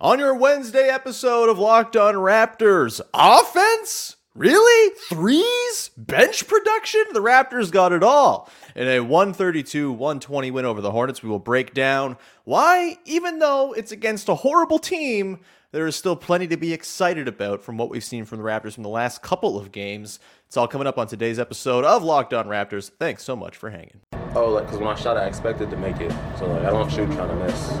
On your Wednesday episode of Locked On Raptors, offense? Really? Threes? Bench production? The Raptors got it all. In a 132-120 win over the Hornets, we will break down why, even though it's against a horrible team, there is still plenty to be excited about from what we've seen from the Raptors from the last couple of games. It's all coming up on today's episode of Locked On Raptors. Thanks so much for hanging. Oh, because when I shot, I expected to make it. So, I don't shoot trying to miss.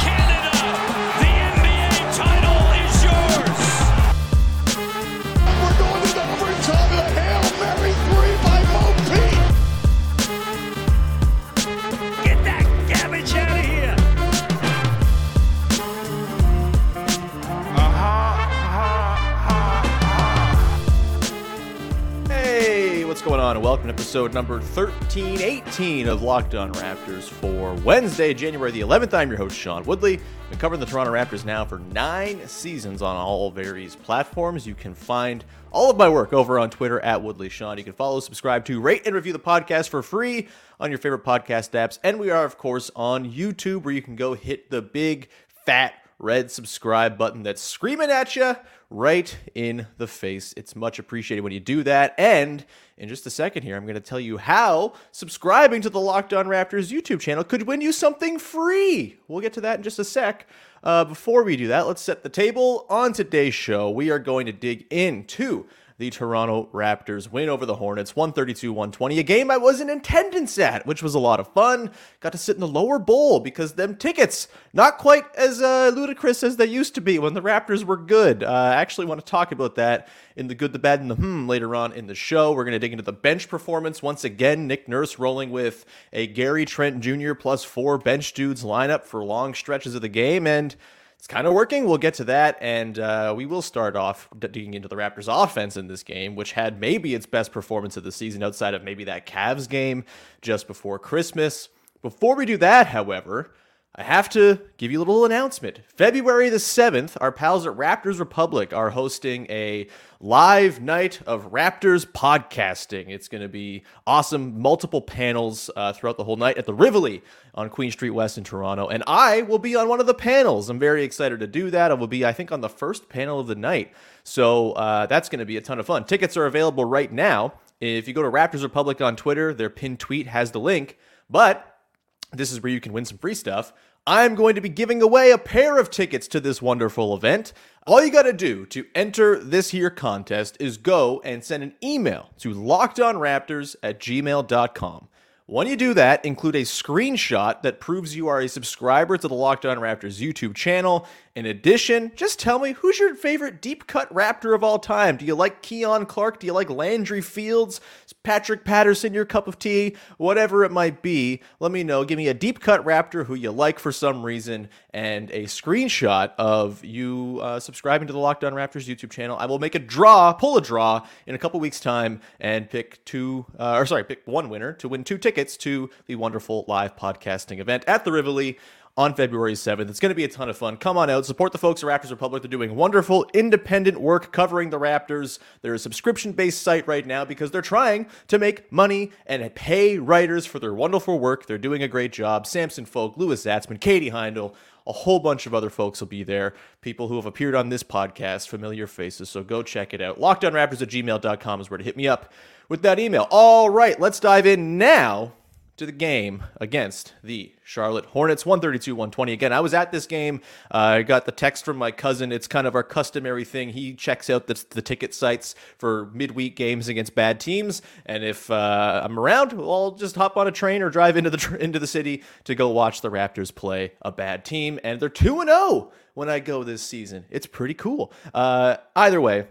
Canada, the NBA title is yours. We're going to the overtime of the Hail Mary 3 by Mo Pete. Get that garbage out of here. What's going on? Welcome to episode number 1318 of Locked On Raptors for Wednesday, January the 11th. I'm your host, Sean Woodley. I've been covering the Toronto Raptors now for 9 seasons on all various platforms. You can find all of my work over on Twitter at WoodleySean. You can follow, subscribe to, rate, and review the podcast for free on your favorite podcast apps. And we are, of course, on YouTube, where you can go hit the big, fat, red subscribe button that's screaming at you right in the face. It's much appreciated when you do that. And in just a second here, I'm going to tell you how subscribing to the Locked On Raptors YouTube channel could win you something free. We'll get to that in just a sec. Before we do that, let's set the table. On today's show, we are going to dig into the Toronto Raptors win over the Hornets, 132-120, a game I was in attendance at, which was a lot of fun. Got to sit in the lower bowl because them tickets, not quite as ludicrous as they used to be when the Raptors were good. I actually want to talk about that in the good, the bad, and the later on in the show. We're going to dig into the bench performance. Once again, Nick Nurse rolling with a Gary Trent Jr. plus 4 bench dudes lineup for long stretches of the game, and it's kind of working. We'll get to that, and we will start off digging into the Raptors' offense in this game, which had maybe its best performance of the season outside of maybe that Cavs game just before Christmas. Before we do that, however, I have to give you a little announcement. February the 7th, our pals at Raptors Republic are hosting a live night of Raptors podcasting. It's going to be awesome. Multiple panels throughout the whole night at the Rivoli on Queen Street West in Toronto. And I will be on one of the panels. I'm very excited to do that. I will be, I think, on the first panel of the night. So that's going to be a ton of fun. Tickets are available right now. If you go to Raptors Republic on Twitter, their pinned tweet has the link. But this is where you can win some free stuff. I'm going to be giving away a pair of tickets to this wonderful event. All you got to do to enter this here contest is go and send an email to lockedonraptors@gmail.com. When you do that, include a screenshot that proves you are a subscriber to the Locked On Raptors YouTube channel. In addition, just tell me, who's your favorite deep-cut Raptor of all time? Do you like Keon Clark? Do you like Landry Fields? Is Patrick Patterson your cup of tea? Whatever it might be, let me know. Give me a deep-cut Raptor who you like for some reason and a screenshot of you subscribing to the Locked On Raptors YouTube channel. I will make a draw, pull a draw in a couple weeks' time and pick one winner to win 2 tickets to the wonderful live podcasting event at the Rivoli on February 7th. It's going to be a ton of fun. Come on out. Support the folks at Raptors Republic. They're doing wonderful independent work covering the Raptors. They're a subscription-based site right now because they're trying to make money and pay writers for their wonderful work. They're doing a great job. Samson Folk, Louis Zatzman, Katie Heindel, a whole bunch of other folks will be there. People who have appeared on this podcast, familiar faces. So go check it out. LockedOnRaptors@gmail.com is where to hit me up with that email. All right, let's dive in now to the game against the Charlotte Hornets, 132-120. Again, I was at this game. I got the text from my cousin. It's kind of our customary thing. He checks out the ticket sites for midweek games against bad teams, and if I'm around, I'll just hop on a train or drive into the city to go watch the Raptors play a bad team, and they're 2-0 when I go this season. It's pretty cool. Either way,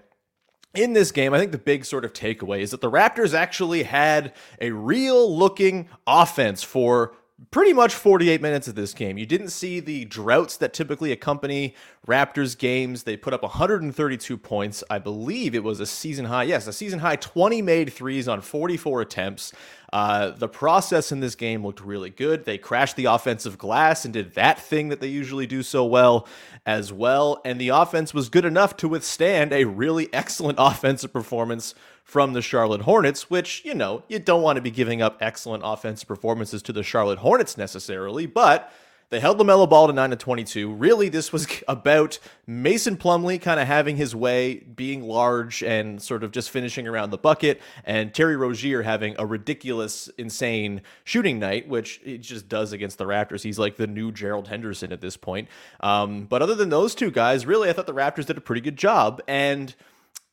in this game, I think the big sort of takeaway is that the Raptors actually had a real-looking offense for pretty much 48 minutes of this game. You didn't see the droughts that typically accompany Raptors games. They put up 132 points. I believe it was a season high. Yes, a season high 20 made threes on 44 attempts. The process in this game looked really good. They crashed the offensive glass and did that thing that they usually do so well as well. And the offense was good enough to withstand a really excellent offensive performance from the Charlotte Hornets, which, you know, you don't want to be giving up excellent offensive performances to the Charlotte Hornets necessarily, but they held LaMelo Ball to 9-22. Really, this was about Mason Plumlee kind of having his way, being large, and sort of just finishing around the bucket, and Terry Rozier having a ridiculous, insane shooting night, which he just does against the Raptors. He's like the new Gerald Henderson at this point. But other than those two guys, really, I thought the Raptors did a pretty good job, and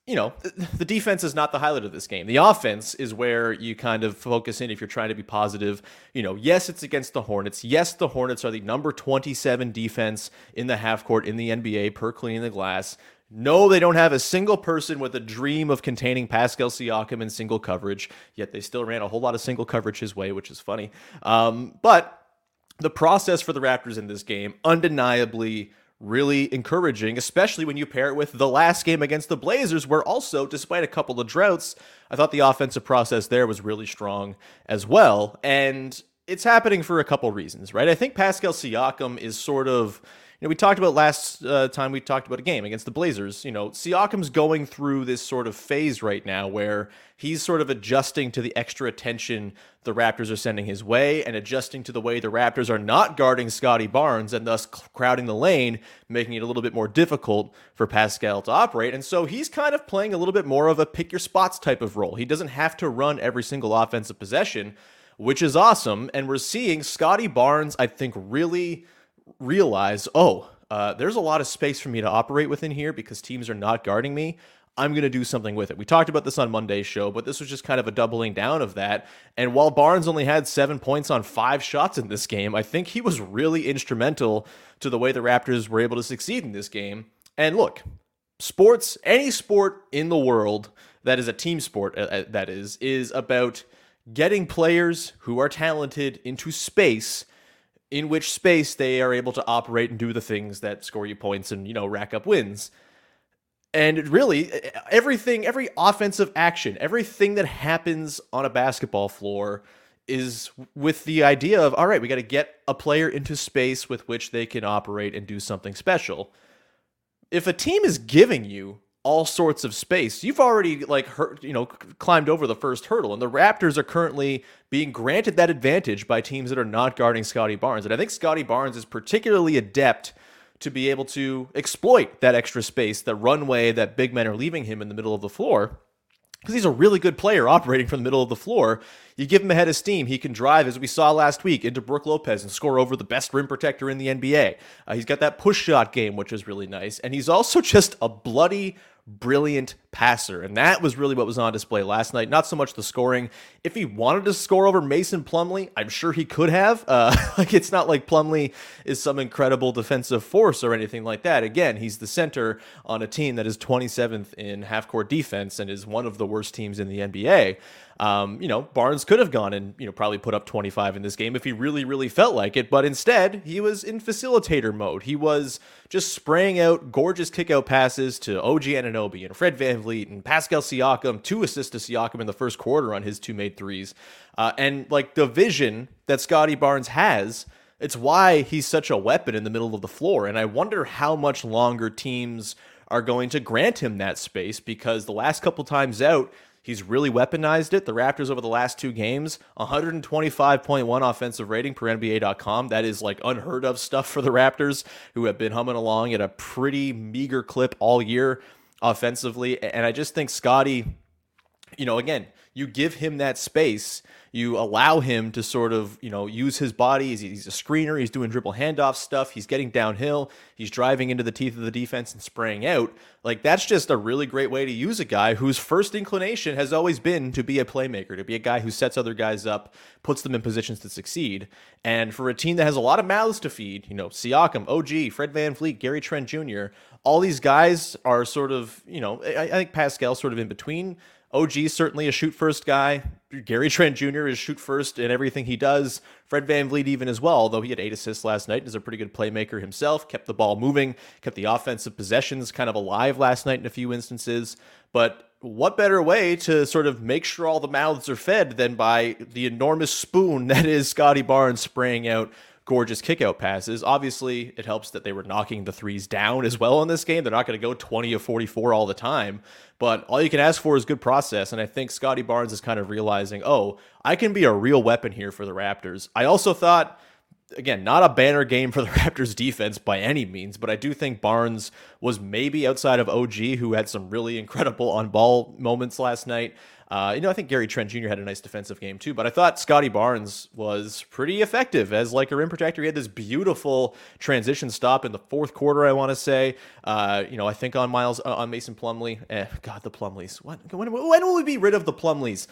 you know, the defense is not the highlight of this game. The offense is where you kind of focus in if you're trying to be positive. You know, yes, it's against the Hornets. Yes, the Hornets are the number 27 defense in the half court in the NBA per cleaning the glass. No, they don't have a single person with a dream of containing Pascal Siakam in single coverage, yet they still ran a whole lot of single coverage his way, which is funny. But the process for the Raptors in this game, undeniably really encouraging, especially when you pair it with the last game against the Blazers, where also, despite a couple of droughts, I thought the offensive process there was really strong as well. And it's happening for a couple reasons, right? I think Pascal Siakam is sort of, you know, we talked about last time we talked about a game against the Blazers, you know, Siakam's going through this sort of phase right now where he's sort of adjusting to the extra attention the Raptors are sending his way and adjusting to the way the Raptors are not guarding Scottie Barnes and thus crowding the lane, making it a little bit more difficult for Pascal to operate. And so he's kind of playing a little bit more of a pick your spots type of role. He doesn't have to run every single offensive possession, which is awesome. And we're seeing Scottie Barnes, I think, really realize, there's a lot of space for me to operate within here because teams are not guarding me. I'm going to do something with it. We talked about this on Monday's show, but this was just kind of a doubling down of that. And while Barnes only had 7 points on 5 shots in this game, I think he was really instrumental to the way the Raptors were able to succeed in this game. And look, sports, any sport in the world that is a team sport, that is about getting players who are talented into space, in which space they are able to operate and do the things that score you points and, you know, rack up wins. And it really, everything, every offensive action, everything that happens on a basketball floor is with the idea of, all right, we got to get a player into space with which they can operate and do something special. If a team is giving you all sorts of space, you've already climbed over the first hurdle, and the Raptors are currently being granted that advantage by teams that are not guarding Scottie Barnes. And I think Scottie Barnes is particularly adept to be able to exploit that extra space, that runway that big men are leaving him in the middle of the floor, because he's a really good player operating from the middle of the floor. You give him a head of steam, he can drive, as we saw last week, into Brook Lopez and score over the best rim protector in the NBA. He's got that push shot game, which is really nice, and he's also just a bloody brilliant passer, and that was really what was on display last night. Not so much the scoring. If he wanted to score over Mason Plumlee, I'm sure he could have. It's not like Plumlee is some incredible defensive force or anything like that. Again, he's the center on a team that is 27th in half-court defense and is one of the worst teams in the NBA. Barnes could have gone and, probably put up 25 in this game if he really, really felt like it. But instead, he was in facilitator mode. He was just spraying out gorgeous kick-out passes to OG Anunoby and Fred VanVleet and Pascal Siakam, 2 assists to Siakam in the first quarter on his 2 made threes. And the vision that Scottie Barnes has, it's why he's such a weapon in the middle of the floor. And I wonder how much longer teams are going to grant him that space, because the last couple times out, he's really weaponized it. The Raptors over the last 2 games, 125.1 offensive rating per NBA.com. That is like unheard of stuff for the Raptors, who have been humming along at a pretty meager clip all year offensively. And I just think Scottie, again, you give him that space you allow him to sort of, you know, use his body. He's a screener. He's doing dribble handoff stuff. He's getting downhill. He's driving into the teeth of the defense and spraying out. Like, that's just a really great way to use a guy whose first inclination has always been to be a playmaker, to be a guy who sets other guys up, puts them in positions to succeed. And for a team that has a lot of mouths to feed, you know, Siakam, OG, Fred VanVleet, Gary Trent Jr., all these guys are sort of, you know, I think Pascal's sort of in between. OG's certainly a shoot-first guy. Gary Trent Jr. is shoot-first in everything he does. Fred VanVleet even as well, although he had 8 assists last night and is a pretty good playmaker himself, kept the ball moving, kept the offensive possessions kind of alive last night in a few instances. But what better way to sort of make sure all the mouths are fed than by the enormous spoon that is Scottie Barnes spraying out gorgeous kickout passes. Obviously, it helps that they were knocking the threes down as well in this game. They're not going to go 20 of 44 all the time, but all you can ask for is good process. And I think Scottie Barnes is kind of realizing, oh, I can be a real weapon here for the Raptors. I also thought, again, not a banner game for the Raptors defense by any means, but I do think Barnes was maybe outside of OG, who had some really incredible on-ball moments last night. You know, I think Gary Trent Jr. had a nice defensive game too, but I thought Scottie Barnes was pretty effective as like a rim protector. He had this beautiful transition stop in the fourth quarter, I want to say. You know, I think on Mason Plumlee. God, the Plumlees. When will we be rid of the Plumlees?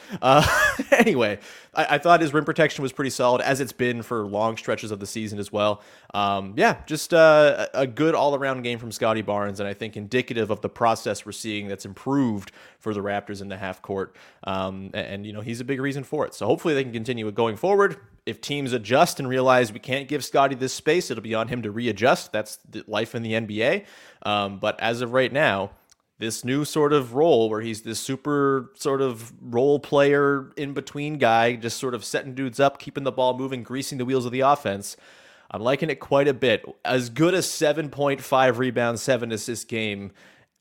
Anyway, I thought his rim protection was pretty solid, as it's been for long stretches of the season as well. Just a good all-around game from Scottie Barnes, and I think indicative of the process we're seeing that's improved for the Raptors in the half court. And you know, he's a big reason for it. So hopefully they can continue it going forward. If teams adjust and realize we can't give Scottie this space, it'll be on him to readjust. That's life in the NBA. But as of right now, this new sort of role where he's this super sort of role player in between guy, just sort of setting dudes up, keeping the ball moving, greasing the wheels of the offense. I'm liking it quite a bit. As good as 7.5 rebound, 7 assist game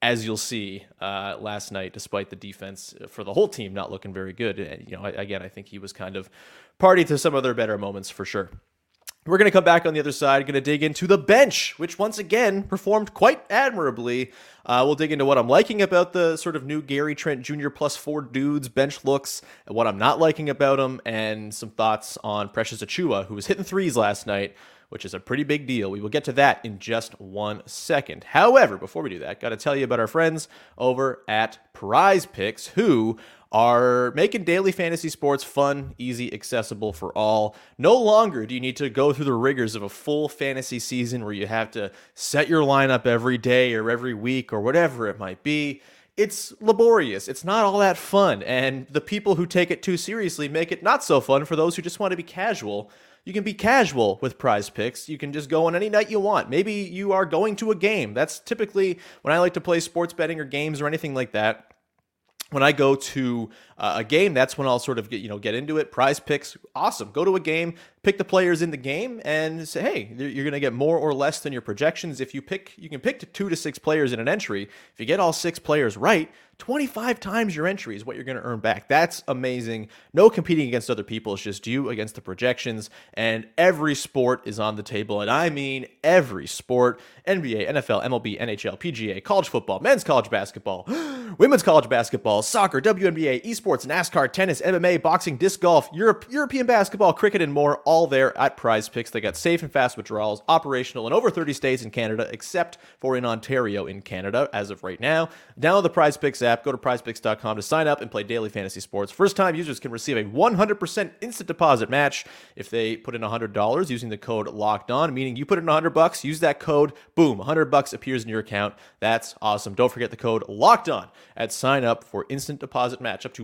as you'll see last night, despite the defense for the whole team not looking very good. And, you know, again, I think he was kind of party to some of their better moments for sure. We're going to come back on the other side, going to dig into the bench, which once again performed quite admirably. We'll dig into what I'm liking about the sort of new Gary Trent Jr. +4 dudes bench looks, and what I'm not liking about him, and some thoughts on Precious Achiuwa, who was hitting threes last night, which is a pretty big deal. We will get to that in just 1 second. However, before we do that, got to tell you about our friends over at PrizePicks, who are making daily fantasy sports fun, easy, accessible for all. No longer do you need to go through the rigors of a full fantasy season where you have to set your lineup every day or every week or whatever it might be. It's laborious. It's not all that fun. And the people who take it too seriously make it not so fun for those who just want to be casual. You can be casual with PrizePicks. You can just go on any night you want. Maybe you are going to a game. That's typically when I like to play sports betting or games or anything like that. When I go to a game, that's when I'll sort of get into it. PrizePicks, awesome. Go to a game, pick the players in the game, and say, hey, you're going to get more or less than your projections. If you can pick 2 to 6 players in an entry. If you get all 6 players right, 25 times your entry is what you're going to earn back. That's amazing. No competing against other people. It's just you against the projections, and every sport is on the table, and I mean every sport. NBA, NFL, MLB, NHL, PGA, college football, men's college basketball, women's college basketball, soccer, WNBA, esports, NASCAR, tennis, MMA, boxing, disc golf, European basketball, cricket, and more, all there at PrizePicks. They got safe and fast withdrawals, operational in over 30 states in Canada, except for in Ontario in Canada as of right now. Download the PrizePicks app, go to prizepicks.com to sign up and play daily fantasy sports. First-time users can receive a 100% instant deposit match if they put in $100 using the code LOCKEDON, meaning you put in $100, use that code, boom, $100 appears in your account. That's awesome. Don't forget the code LOCKEDON at sign up for instant deposit match up to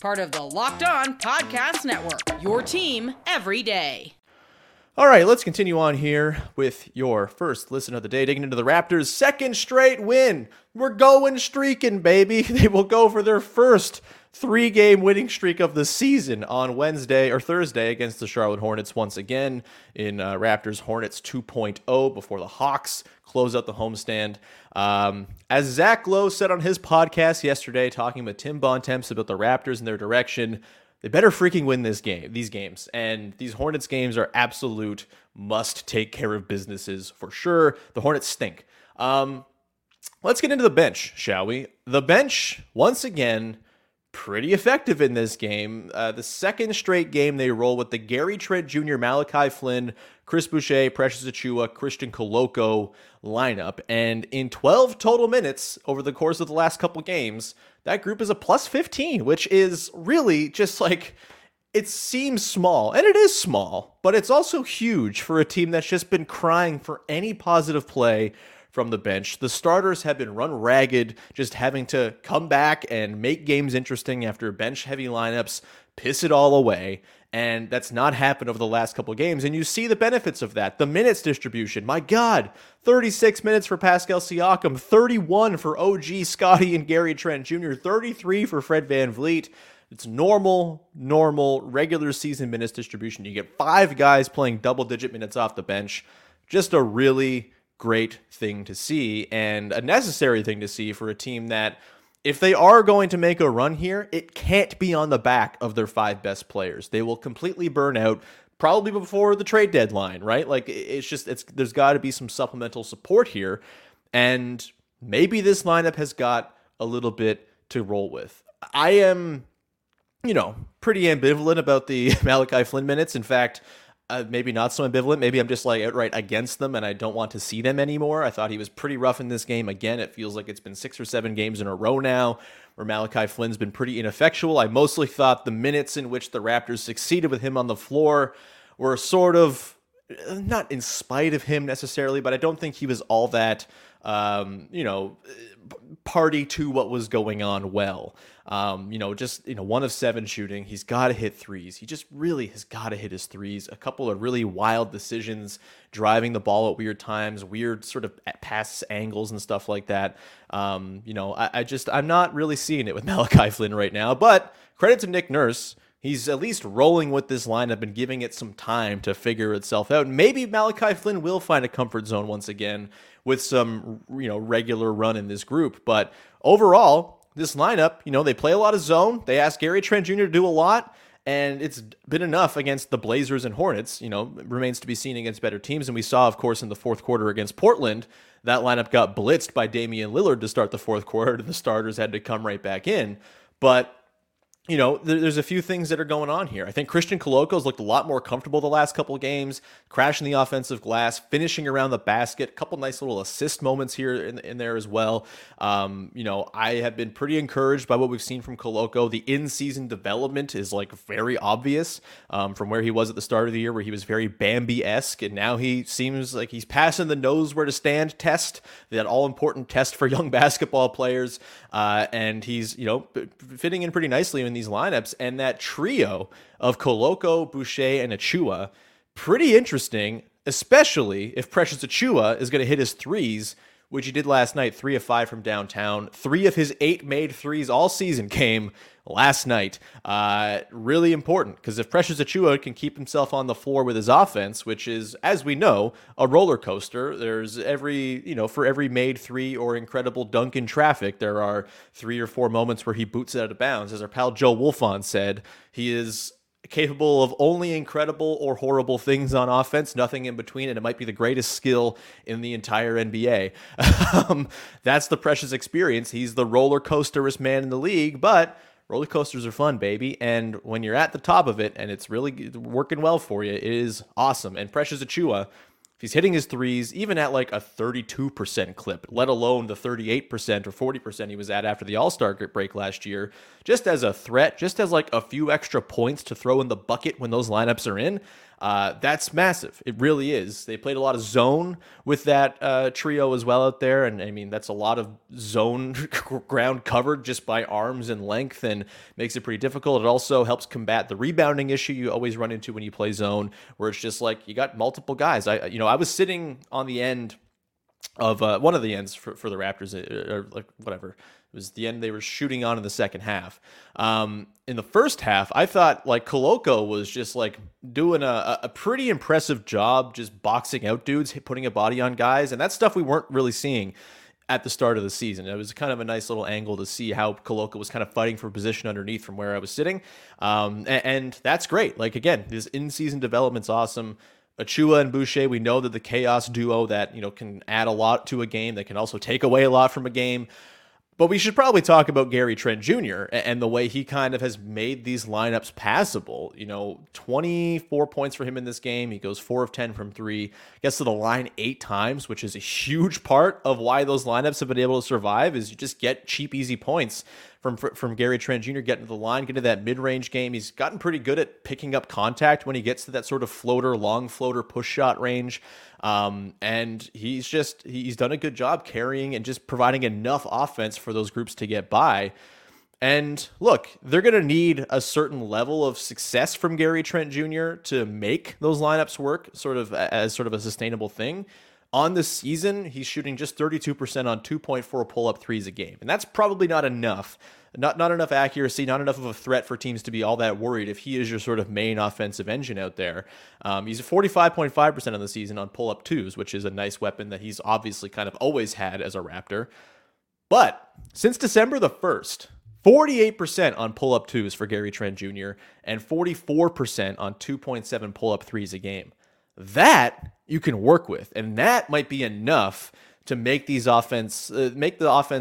Part of the Locked On Podcast Network, your team every day. All right, let's continue on here with your first listen of the day, digging into the Raptors' 2nd straight win. We're going streaking, baby. They will go for their 1st three-game winning streak of the season on Wednesday or Thursday against the Charlotte Hornets once again in Raptors Hornets 2.0 before the Hawks close out the homestand. As Zach Lowe said on his podcast yesterday, talking with Tim Bontemps about the Raptors and their direction, they better freaking win this game, these games. And these Hornets games are absolute must-take-care-of businesses for sure. The Hornets stink. Let's get into the bench, shall we? The bench, once again, pretty effective in this game. The second straight game they roll with the Gary Trent Jr., Malachi Flynn, Chris Boucher, Precious Achiuwa, Christian Koloko lineup. And in 12 total minutes over the course of the last couple games, that group is a plus 15, which is really just like, it seems small, and it is small, but it's also huge for a team that's just been crying for any positive play from the bench. The starters have been run ragged, just having to come back and make games interesting after bench-heavy lineups piss it all away, and that's not happened over the last couple of games, and you see the benefits of that. The minutes distribution, my God, 36 minutes for Pascal Siakam, 31 for OG, Scottie, and Gary Trent Jr., 33 for Fred VanVleet. It's normal, regular season minutes distribution. You get five guys playing double-digit minutes off the bench. Just a really great thing to see, and a necessary thing to see for a team that, if they are going to make a run here, it can't be on the back of their five best players. They will completely burn out probably before the trade deadline, right? Like, it's just, there's got to be some supplemental support here, and maybe this lineup has got a little bit to roll with. I am, pretty ambivalent about the Malachi Flynn minutes. In fact, maybe not so ambivalent. Maybe I'm just like outright against them and I don't want to see them anymore. I thought he was pretty rough in this game. Again, it feels like it's been 6 or 7 games in a row now where Malachi Flynn's been pretty ineffectual. I mostly thought the minutes in which the Raptors succeeded with him on the floor were sort of, not in spite of him necessarily, but I don't think he was all that, party to what was going on well. Just 1 of 7 shooting. He's got to hit threes. He just really has got to hit his threes. A couple of really wild decisions, driving the ball at weird times, weird sort of pass angles and stuff like that. I'm not really seeing it with Malachi Flynn right now, but credit to Nick Nurse. He's at least rolling with this lineup and giving it some time to figure itself out. Maybe Malachi Flynn will find a comfort zone once again with some, regular run in this group. But overall, this lineup, they play a lot of zone. They ask Gary Trent Jr. to do a lot, and it's been enough against the Blazers and Hornets. It remains to be seen against better teams. And we saw, of course, in the fourth quarter against Portland, that lineup got blitzed by Damian Lillard to start the fourth quarter, and the starters had to come right back in. But there's a few things that are going on here. I think Christian Koloko's looked a lot more comfortable the last couple of games, crashing the offensive glass, finishing around the basket, a couple nice little assist moments here in there as well. I have been pretty encouraged by what we've seen from Koloko. The in-season development is very obvious from where he was at the start of the year, where he was very Bambi-esque, and now he seems like he's passing the knows where to stand test, that all-important test for young basketball players, and he's fitting in pretty nicely in these lineups. And that trio of Koloko, Boucher, and Achiuwa, pretty interesting, especially if Precious Achiuwa is going to hit his threes, which he did last night, 3 of 5 from downtown. 3 of his 8 made threes all season came last night. Really important, because if Precious Achiuwa can keep himself on the floor with his offense, which is, as we know, a roller coaster, there's for every made three or incredible dunk in traffic, there are 3 or 4 moments where he boots it out of bounds. As our pal Joe Wolfon said, he is capable of only incredible or horrible things on offense, nothing in between, and it might be the greatest skill in the entire NBA. That's the Precious experience. He's the roller coasterest man in the league, but roller coasters are fun, baby, and when you're at the top of it and it's really working well for you, it is awesome. And Precious Achiuwa, if he's hitting his threes, even at a 32% clip, let alone the 38% or 40% he was at after the All-Star break last year, just as a threat, just as a few extra points to throw in the bucket when those lineups are in, that's massive. It really is. They played a lot of zone with that trio as well out there. And that's a lot of zone ground covered just by arms and length, and makes it pretty difficult. It also helps combat the rebounding issue you always run into when you play zone, where it's just you got multiple guys. I was sitting on the end of one of the ends for the Raptors, It was the end they were shooting on in the second half. In the first half, I thought like Koloko was just like doing a pretty impressive job just boxing out dudes, putting a body on guys, and that's stuff we weren't really seeing at the start of the season. It was kind of a nice little angle to see how Koloko was kind of fighting for position underneath from where I was sitting. And that's great. Like, again, this in-season development's awesome. Achiuwa and Boucher, we know that the chaos duo that, you know, can add a lot to a game, that can also take away a lot from a game. But we should probably talk about Gary Trent Jr. and the way he kind of has made these lineups passable. You know, 24 points for him in this game. He goes 4 of 10 from 3. Gets to the line 8 times, which is a huge part of why those lineups have been able to survive, is you just get cheap, easy points from Gary Trent Jr. getting to the line, getting to that mid-range game. He's gotten pretty good at picking up contact when he gets to that sort of floater, long floater, push shot range. And he's done a good job carrying and just providing enough offense for those groups to get by. And look, they're going to need a certain level of success from Gary Trent Jr. to make those lineups work sort of a sustainable thing. On the season, he's shooting just 32% on 2.4 pull-up threes a game. And that's probably not enough. Not enough accuracy, not enough of a threat for teams to be all that worried if he is your sort of main offensive engine out there. He's at 45.5% on the season on pull-up twos, which is a nice weapon that he's obviously kind of always had as a Raptor. But since December the 1st, 48% on pull-up twos for Gary Trent Jr. and 44% on 2.7 pull-up threes a game. That you can work with, and that might be enough to make the offense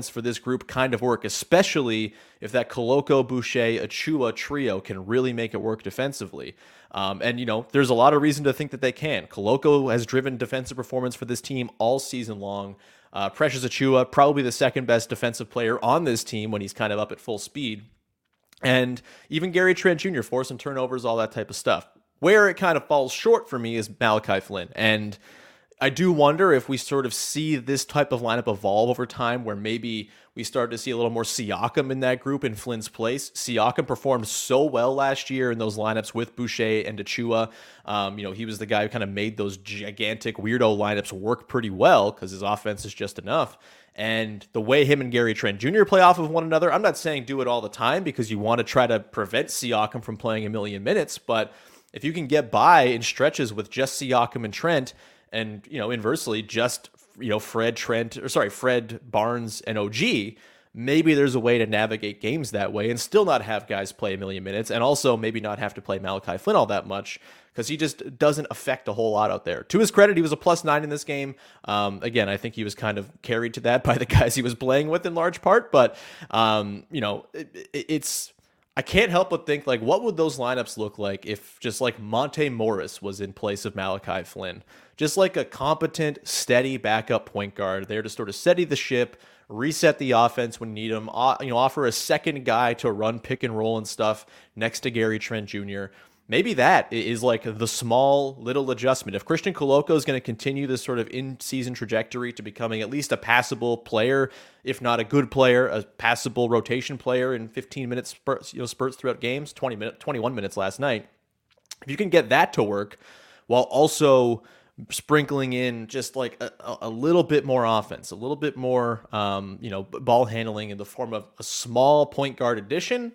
for this group kind of work, especially if that Koloko, Boucher, Achiuwa trio can really make it work defensively. And, you know, there's a lot of reason to think that they can. Koloko has driven defensive performance for this team all season long. Precious Achiuwa, probably the second best defensive player on this team when he's kind of up at full speed. And even Gary Trent Jr., forcing turnovers, all that type of stuff. Where it kind of falls short for me is Malachi Flynn. And I do wonder if we sort of see this type of lineup evolve over time, where maybe we start to see a little more Siakam in that group in Flynn's place. Siakam performed so well last year in those lineups with Boucher and Achiuwa. You know, he was the guy who kind of made those gigantic weirdo lineups work pretty well because his offense is just enough. And the way him and Gary Trent Jr. play off of one another, I'm not saying do it all the time because you want to try to prevent Siakam from playing a million minutes, but if you can get by in stretches with just Siakam and Trent, and, you know, inversely, just, you know, Fred, Barnes, and OG, maybe there's a way to navigate games that way and still not have guys play a million minutes, and also maybe not have to play Malachi Flynn all that much, because he just doesn't affect a whole lot out there. To his credit, he was a +9 in this game. Again, I think he was kind of carried to that by the guys he was playing with in large part, but, you know, it's... I can't help but think, like, what would those lineups look like if just like Monte Morris was in place of Malachi Flynn? Just like a competent, steady backup point guard there to sort of steady the ship, reset the offense when need him, you know, offer a second guy to run pick and roll and stuff next to Gary Trent Jr. Maybe that is like the small little adjustment. If Christian Koloko is going to continue this sort of in-season trajectory to becoming at least a passable player, if not a good player, a passable rotation player in 15-minute spurts, you know, spurts throughout games, 21 minutes last night, if you can get that to work while also sprinkling in just like a little bit more offense, a little bit more, you know, ball handling in the form of a small point guard addition,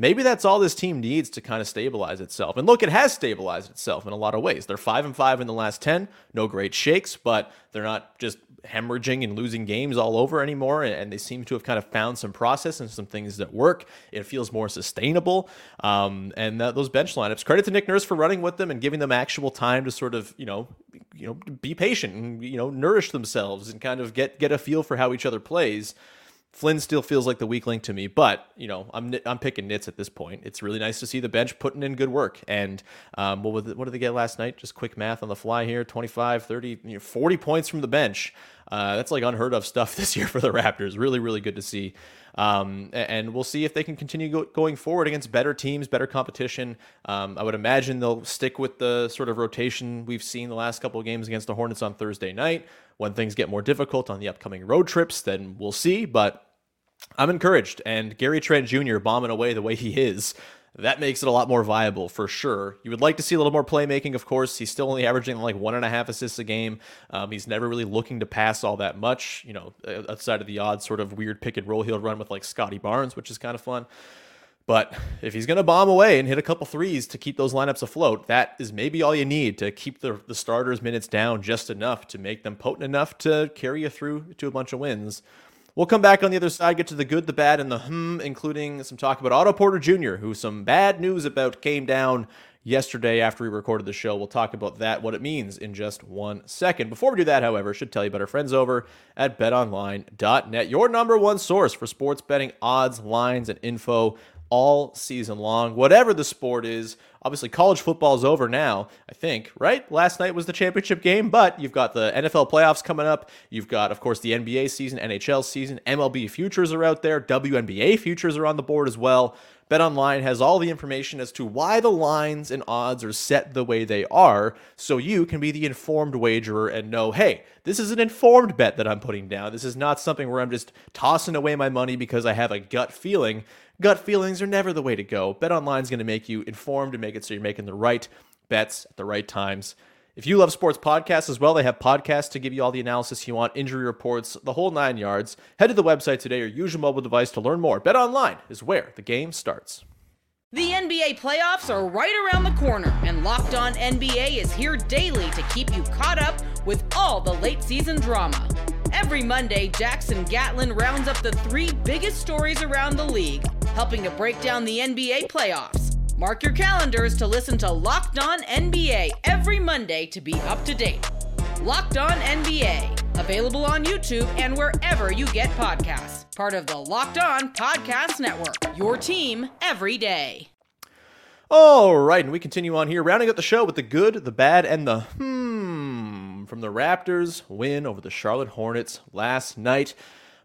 maybe that's all this team needs to kind of stabilize itself. And look, it has stabilized itself in a lot of ways. They're 5-5 in the last 10. No great shakes, but they're not just hemorrhaging and losing games all over anymore. And they seem to have kind of found some process and some things that work. It feels more sustainable. And those bench lineups, credit to Nick Nurse for running with them and giving them actual time to sort of, you know, be patient and, you know, nourish themselves and kind of get a feel for how each other plays. Flynn still feels like the weak link to me, but, you know, I'm picking nits at this point. It's really nice to see the bench putting in good work. And what did they get last night? Just quick math on the fly here. 25, 30, 40 points from the bench. That's like unheard of stuff this year for the Raptors. Really, really good to see. And we'll see if they can continue going forward against better teams, better competition. I would imagine they'll stick with the sort of rotation we've seen the last couple of games against the Hornets on Thursday night. When things get more difficult on the upcoming road trips, then we'll see. But I'm encouraged. And Gary Trent Jr. bombing away the way he is, that makes it a lot more viable for sure. You would like to see a little more playmaking, of course. He's still only averaging like 1.5 assists a game. He's never really looking to pass all that much, you know, outside of the odd sort of weird pick and roll he'll run with like Scottie Barnes, which is kind of fun. But if he's going to bomb away and hit a couple threes to keep those lineups afloat, that is maybe all you need to keep the starters' minutes down just enough to make them potent enough to carry you through to a bunch of wins. We'll come back on the other side, get to the good, the bad, and the including some talk about Otto Porter Jr., who some bad news about came down yesterday after we recorded the show. We'll talk about that, what it means, in just 1 second. Before we do that, however, I should tell you about our friends over at betonline.net, your number one source for sports betting odds, lines, and info all season long, whatever the sport is. Obviously, college football's over now, I think, right? Last night was the championship game, but you've got the NFL playoffs coming up. You've got, of course, the NBA season, NHL season, MLB futures are out there. WNBA futures are on the board as well. BetOnline has all the information as to why the lines and odds are set the way they are, so you can be the informed wagerer and know, hey, this is an informed bet that I'm putting down. This is not something where I'm just tossing away my money because I have a gut feeling. Gut feelings are never the way to go. BetOnline is going to make you informed and make it so you're making the right bets at the right times. If you love sports podcasts as well, they have podcasts to give you all the analysis you want, injury reports, the whole nine yards. Head to the website today or use your mobile device to learn more. BetOnline is where the game starts. The NBA playoffs are right around the corner, and Locked On NBA is here daily to keep you caught up with all the late season drama. Every Monday, Jackson Gatlin rounds up the three biggest stories around the league, helping to break down the NBA playoffs. Mark your calendars to listen to Locked On NBA every Monday to be up to date. Locked On NBA, available on YouTube and wherever you get podcasts. Part of the Locked On Podcast Network, your team every day. All right, and we continue on here, rounding up the show with the good, the bad, and the from the Raptors' win over the Charlotte Hornets last night.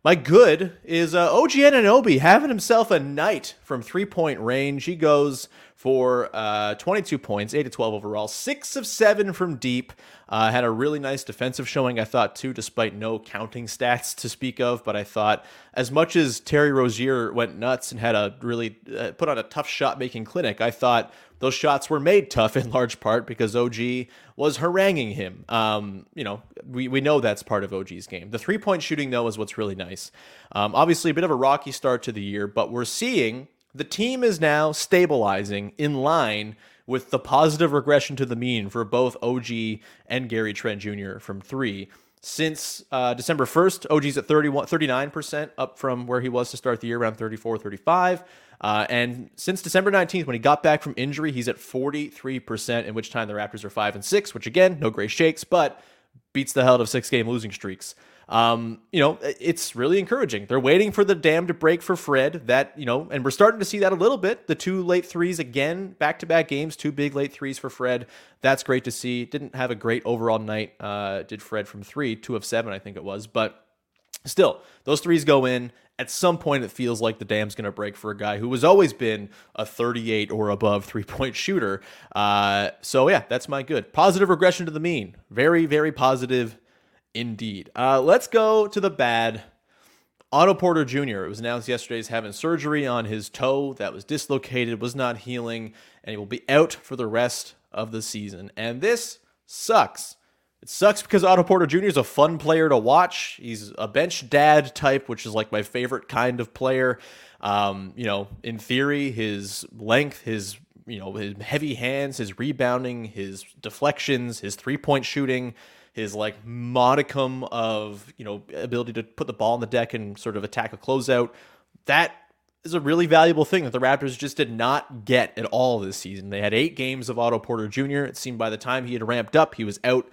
My good is OG Anunoby having himself a night from three-point range. He goes for 22 points, 8 of 12 overall, 6 of 7 from deep. Had a really nice defensive showing, I thought, too, despite no counting stats to speak of. But I thought, as much as Terry Rozier went nuts and had a really put on a tough shot-making clinic, I thought those shots were made tough in large part because OG was haranguing him. You know, we know that's part of OG's game. The three-point shooting, though, is what's really nice. Obviously, a bit of a rocky start to the year, but we're seeing the team is now stabilizing in line with the positive regression to the mean for both OG and Gary Trent Jr. from three. Since December 1st, OG's at 39%, up from where he was to start the year, around 34, 35. And since December 19th, when he got back from injury, he's at 43%, in which time the Raptors are 5-6, which again, no great shakes, but beats the hell out of 6-game losing streaks. You know, it's really encouraging. They're waiting for the dam to break for Fred, that, you know, and we're starting to see that a little bit. The two late threes again, back-to-back games, two big late threes for Fred. That's great to see. Didn't have a great overall night, did Fred from three, 2 of 7, I think it was, but still, those threes go in. At some point, it feels like the dam's going to break for a guy who has always been a 38 or above three-point shooter. So, yeah, that's my good. Positive regression to the mean. Very, very positive indeed. Let's go to the bad. Otto Porter Jr. It was announced yesterday he's having surgery on his toe that was dislocated, was not healing, and he will be out for the rest of the season. And this sucks. It sucks because Otto Porter Jr. is a fun player to watch. He's a bench dad type, which is like my favorite kind of player. You know, in theory, his length, his, you know, his heavy hands, his rebounding, his deflections, his three-point shooting, his like modicum of, you know, ability to put the ball on the deck and sort of attack a closeout. That is a really valuable thing that the Raptors just did not get at all this season. They had 8 games of Otto Porter Jr. It seemed by the time he had ramped up, he was out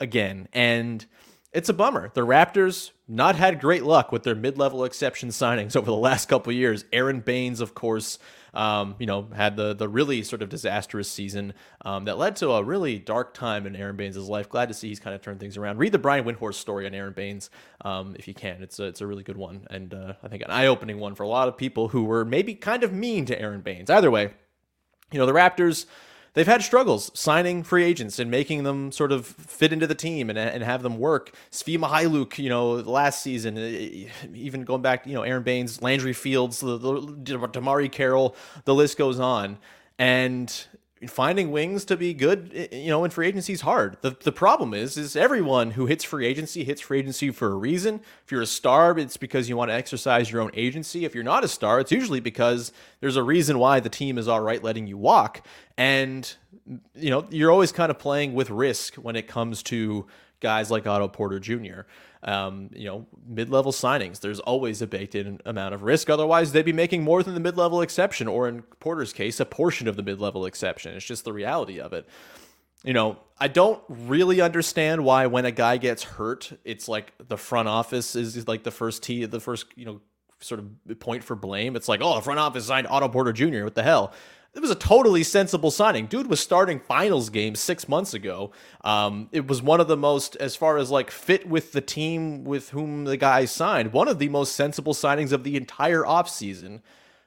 again, and it's a bummer. The Raptors not had great luck with their mid-level exception signings over the last couple of years. Aaron Baines, of course, you know, had the really sort of disastrous season that led to a really dark time in Aaron Baines' life. Glad to see he's kind of turned things around. Read the Brian Windhorst story on Aaron Baines if you can. It's a really good one, and I think an eye-opening one for a lot of people who were maybe kind of mean to Aaron Baines. Either way, you know, the Raptors, they've had struggles signing free agents and making them sort of fit into the team and have them work. Svi Mihailuk, last season, even going back, Aaron Baines, Landry Fields, Damari Carroll, the list goes on. And finding wings to be good, in free agency is hard. The problem is everyone who hits free agency for a reason. If you're a star, it's because you want to exercise your own agency. If you're not a star, it's usually because there's a reason why the team is all right letting you walk. And, you're always kind of playing with risk when it comes to guys like Otto Porter Jr. Mid-level signings, there's always a baked-in amount of risk. Otherwise, they'd be making more than the mid-level exception, or in Porter's case, a portion of the mid-level exception. It's just the reality of it. I don't really understand why when a guy gets hurt, it's like the front office is like the first sort of point for blame. It's like, oh, the front office signed Otto Porter Jr. What the hell? It was a totally sensible signing. Dude was starting finals games 6 months ago. It was one of the most, as far as like fit with the team with whom the guy signed, one of the most sensible signings of the entire offseason.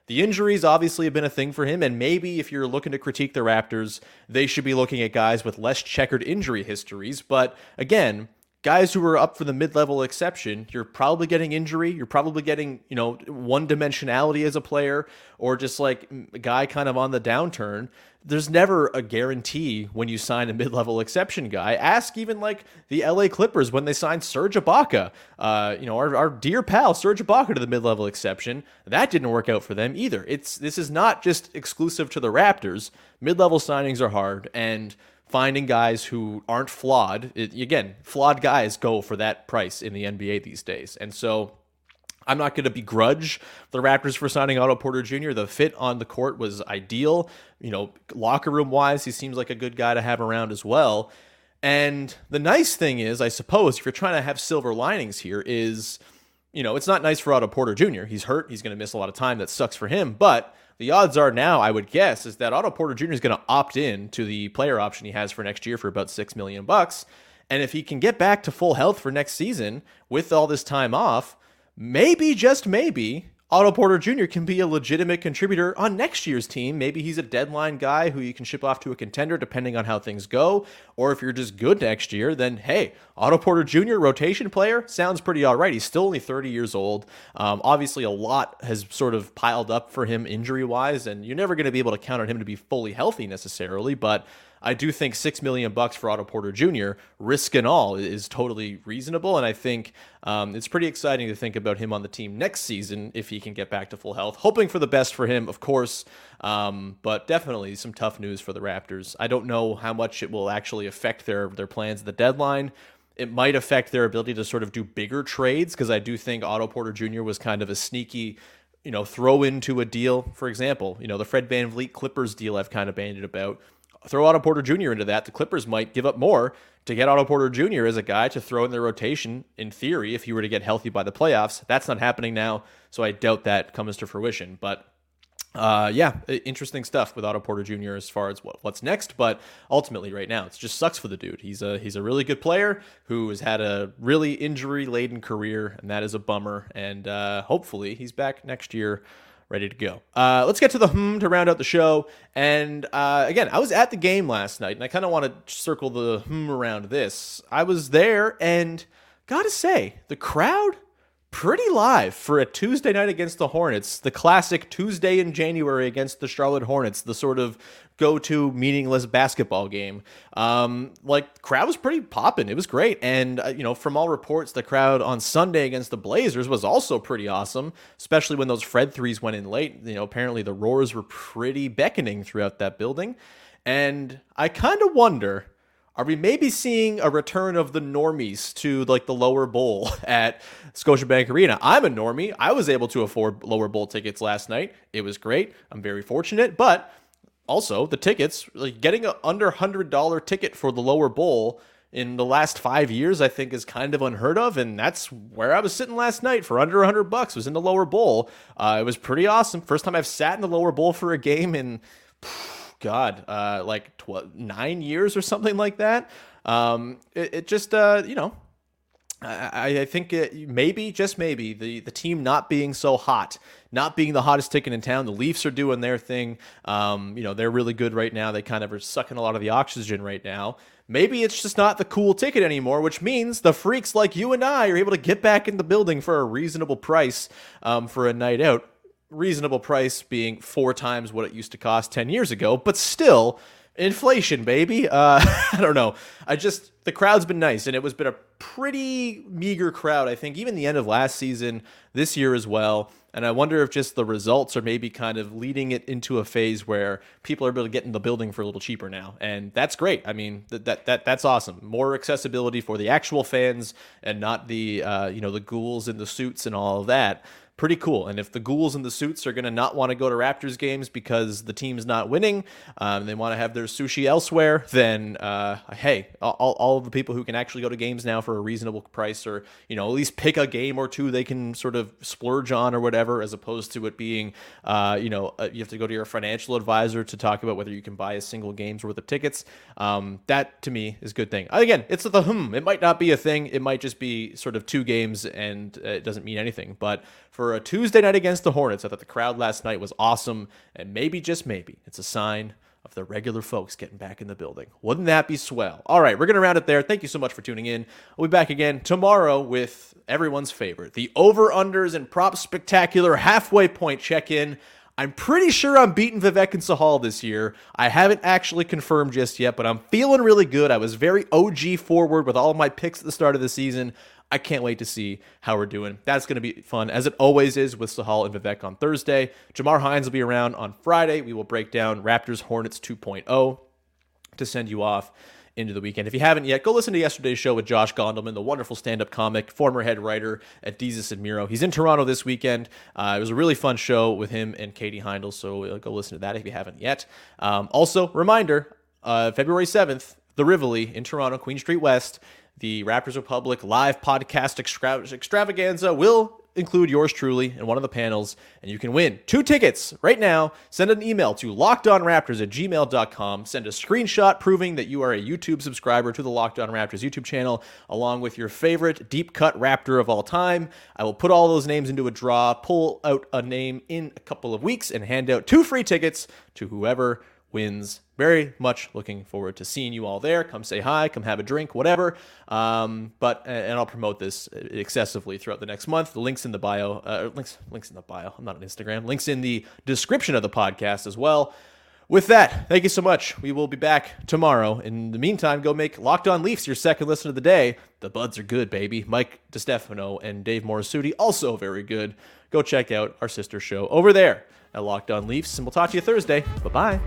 The injuries obviously have been a thing for him, and maybe if you're looking to critique the Raptors, they should be looking at guys with less checkered injury histories. But again, guys who are up for the mid-level exception, you're probably getting injury. You're probably getting, one dimensionality as a player, or just like a guy kind of on the downturn. There's never a guarantee when you sign a mid-level exception guy. Ask even like the LA Clippers when they signed Serge Ibaka, our dear pal Serge Ibaka to the mid-level exception. That didn't work out for them either. This is not just exclusive to the Raptors. Mid-level signings are hard, and finding guys who aren't flawed. Flawed guys go for that price in the NBA these days. And so I'm not going to begrudge the Raptors for signing Otto Porter Jr. The fit on the court was ideal. Locker room wise, he seems like a good guy to have around as well. And the nice thing is, I suppose, if you're trying to have silver linings here is, it's not nice for Otto Porter Jr. He's hurt. He's going to miss a lot of time. That sucks for him. But the odds are now, I would guess, is that Otto Porter Jr. is going to opt in to the player option he has for next year for about $6 million. And if he can get back to full health for next season with all this time off, maybe, just maybe, Otto Porter Jr. can be a legitimate contributor on next year's team. Maybe he's a deadline guy who you can ship off to a contender depending on how things go. Or if you're just good next year, then hey, Otto Porter Jr., rotation player, sounds pretty all right. He's still only 30 years old. Obviously, a lot has sort of piled up for him injury-wise, and you're never going to be able to count on him to be fully healthy necessarily, but I do think $6 million for Otto Porter Jr., risk and all, is totally reasonable. And I think it's pretty exciting to think about him on the team next season if he can get back to full health. Hoping for the best for him, of course, but definitely some tough news for the Raptors. I don't know how much it will actually affect their plans at the deadline. It might affect their ability to sort of do bigger trades, because I do think Otto Porter Jr. was kind of a sneaky throw into a deal. For example, the Fred VanVleet Clippers deal I've kind of bandied about. Throw Otto Porter Jr. into that, the Clippers might give up more to get Otto Porter Jr. as a guy to throw in their rotation, in theory, if he were to get healthy by the playoffs. That's not happening now, so I doubt that comes to fruition. But interesting stuff with Otto Porter Jr. as far as what's next. But ultimately, right now, it just sucks for the dude. He's a really good player who has had a really injury-laden career, and that is a bummer. And hopefully he's back next year, ready to go. Let's get to the to round out the show. And again, I was at the game last night, and I kind of want to circle the around this. I was there, and gotta say, the crowd, pretty live for a Tuesday night against the Hornets. The classic Tuesday in January against the Charlotte Hornets, the sort of go-to meaningless basketball game. Crowd was pretty popping. It was great. And, from all reports, the crowd on Sunday against the Blazers was also pretty awesome, especially when those Fred threes went in late. Apparently the roars were pretty beckoning throughout that building. And I kind of wonder, are we maybe seeing a return of the normies to the lower bowl at Scotiabank Arena? I'm a normie. I was able to afford lower bowl tickets last night. It was great. I'm very fortunate, but also, the tickets, getting an under $100 ticket for the lower bowl in the last 5 years, I think, is kind of unheard of. And that's where I was sitting last night for under $100, was in the lower bowl. It was pretty awesome. First time I've sat in the lower bowl for a game in, 9 years or something like that. It just I think maybe, just maybe, the team not being so hot, not being the hottest ticket in town. The Leafs are doing their thing. They're really good right now. They kind of are sucking a lot of the oxygen right now. Maybe it's just not the cool ticket anymore, which means the freaks like you and I are able to get back in the building for a reasonable price for a night out. Reasonable price being 4 times what it used to cost 10 years ago, but still... Inflation, baby. I don't know. The crowd's been nice, and it's been a pretty meager crowd, I think, even the end of last season, this year as well. And I wonder if just the results are maybe kind of leading it into a phase where people are able to get in the building for a little cheaper now. And that's great. I mean, that's awesome. More accessibility for the actual fans and not the, the ghouls in the suits and all of that. Pretty cool. And if the ghouls in the suits are going to not want to go to Raptors games because the team's not winning, they want to have their sushi elsewhere, then hey, all of the people who can actually go to games now for a reasonable price, or at least pick a game or two they can sort of splurge on or whatever, as opposed to it being you have to go to your financial advisor to talk about whether you can buy a single game's worth of tickets. That to me is a good thing. Again, it's the it might not be a thing. It might just be sort of 2 games and it doesn't mean anything. But for a Tuesday night against the Hornets, I thought the crowd last night was awesome, and maybe, just maybe, it's a sign of the regular folks getting back in the building. Wouldn't that be swell? All right, we're going to round it there. Thank you so much for tuning in. We'll be back again tomorrow with everyone's favorite, the over-unders and props spectacular halfway point check-in. I'm pretty sure I'm beating Vivek and Sahal this year. I haven't actually confirmed just yet, but I'm feeling really good. I was very OG forward with all of my picks at the start of the season. I can't wait to see how we're doing. That's going to be fun, as it always is, with Sahal and Vivek on Thursday. Jamar Hines will be around on Friday. We will break down Raptors Hornets 2.0 to send you off into the weekend. If you haven't yet, go listen to yesterday's show with Josh Gondelman, the wonderful stand-up comic, former head writer at Desus and Miro. He's in Toronto this weekend. It was a really fun show with him and Katie Heindel, so go listen to that if you haven't yet. Also, reminder, February 7th, The Rivoli in Toronto, Queen Street West. The Raptors Republic live podcast extravaganza will include yours truly in one of the panels, and you can win 2 tickets right now. Send an email to lockedonraptors@gmail.com. Send a screenshot proving that you are a YouTube subscriber to the Locked On Raptors YouTube channel, along with your favorite deep cut Raptor of all time. I will put all those names into a draw, pull out a name in a couple of weeks, and hand out 2 free tickets to whoever wins. Very much looking forward to seeing you all there. Come say hi, come have a drink, whatever. And I'll promote this excessively throughout the next month. The link's in the bio. Links in the bio. I'm not on Instagram. Links in the description of the podcast as well. With that, thank you so much. We will be back tomorrow. In the meantime, go make Locked On Leafs your second listen of the day. The buds are good, baby. Mike DiStefano and Dave Morisuti, also very good. Go check out our sister show over there at Locked On Leafs, and we'll talk to you Thursday. Bye-bye.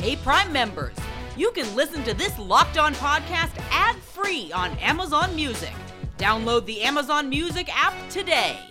Hey, Prime members, you can listen to this Locked On podcast ad-free on Amazon Music. Download the Amazon Music app today.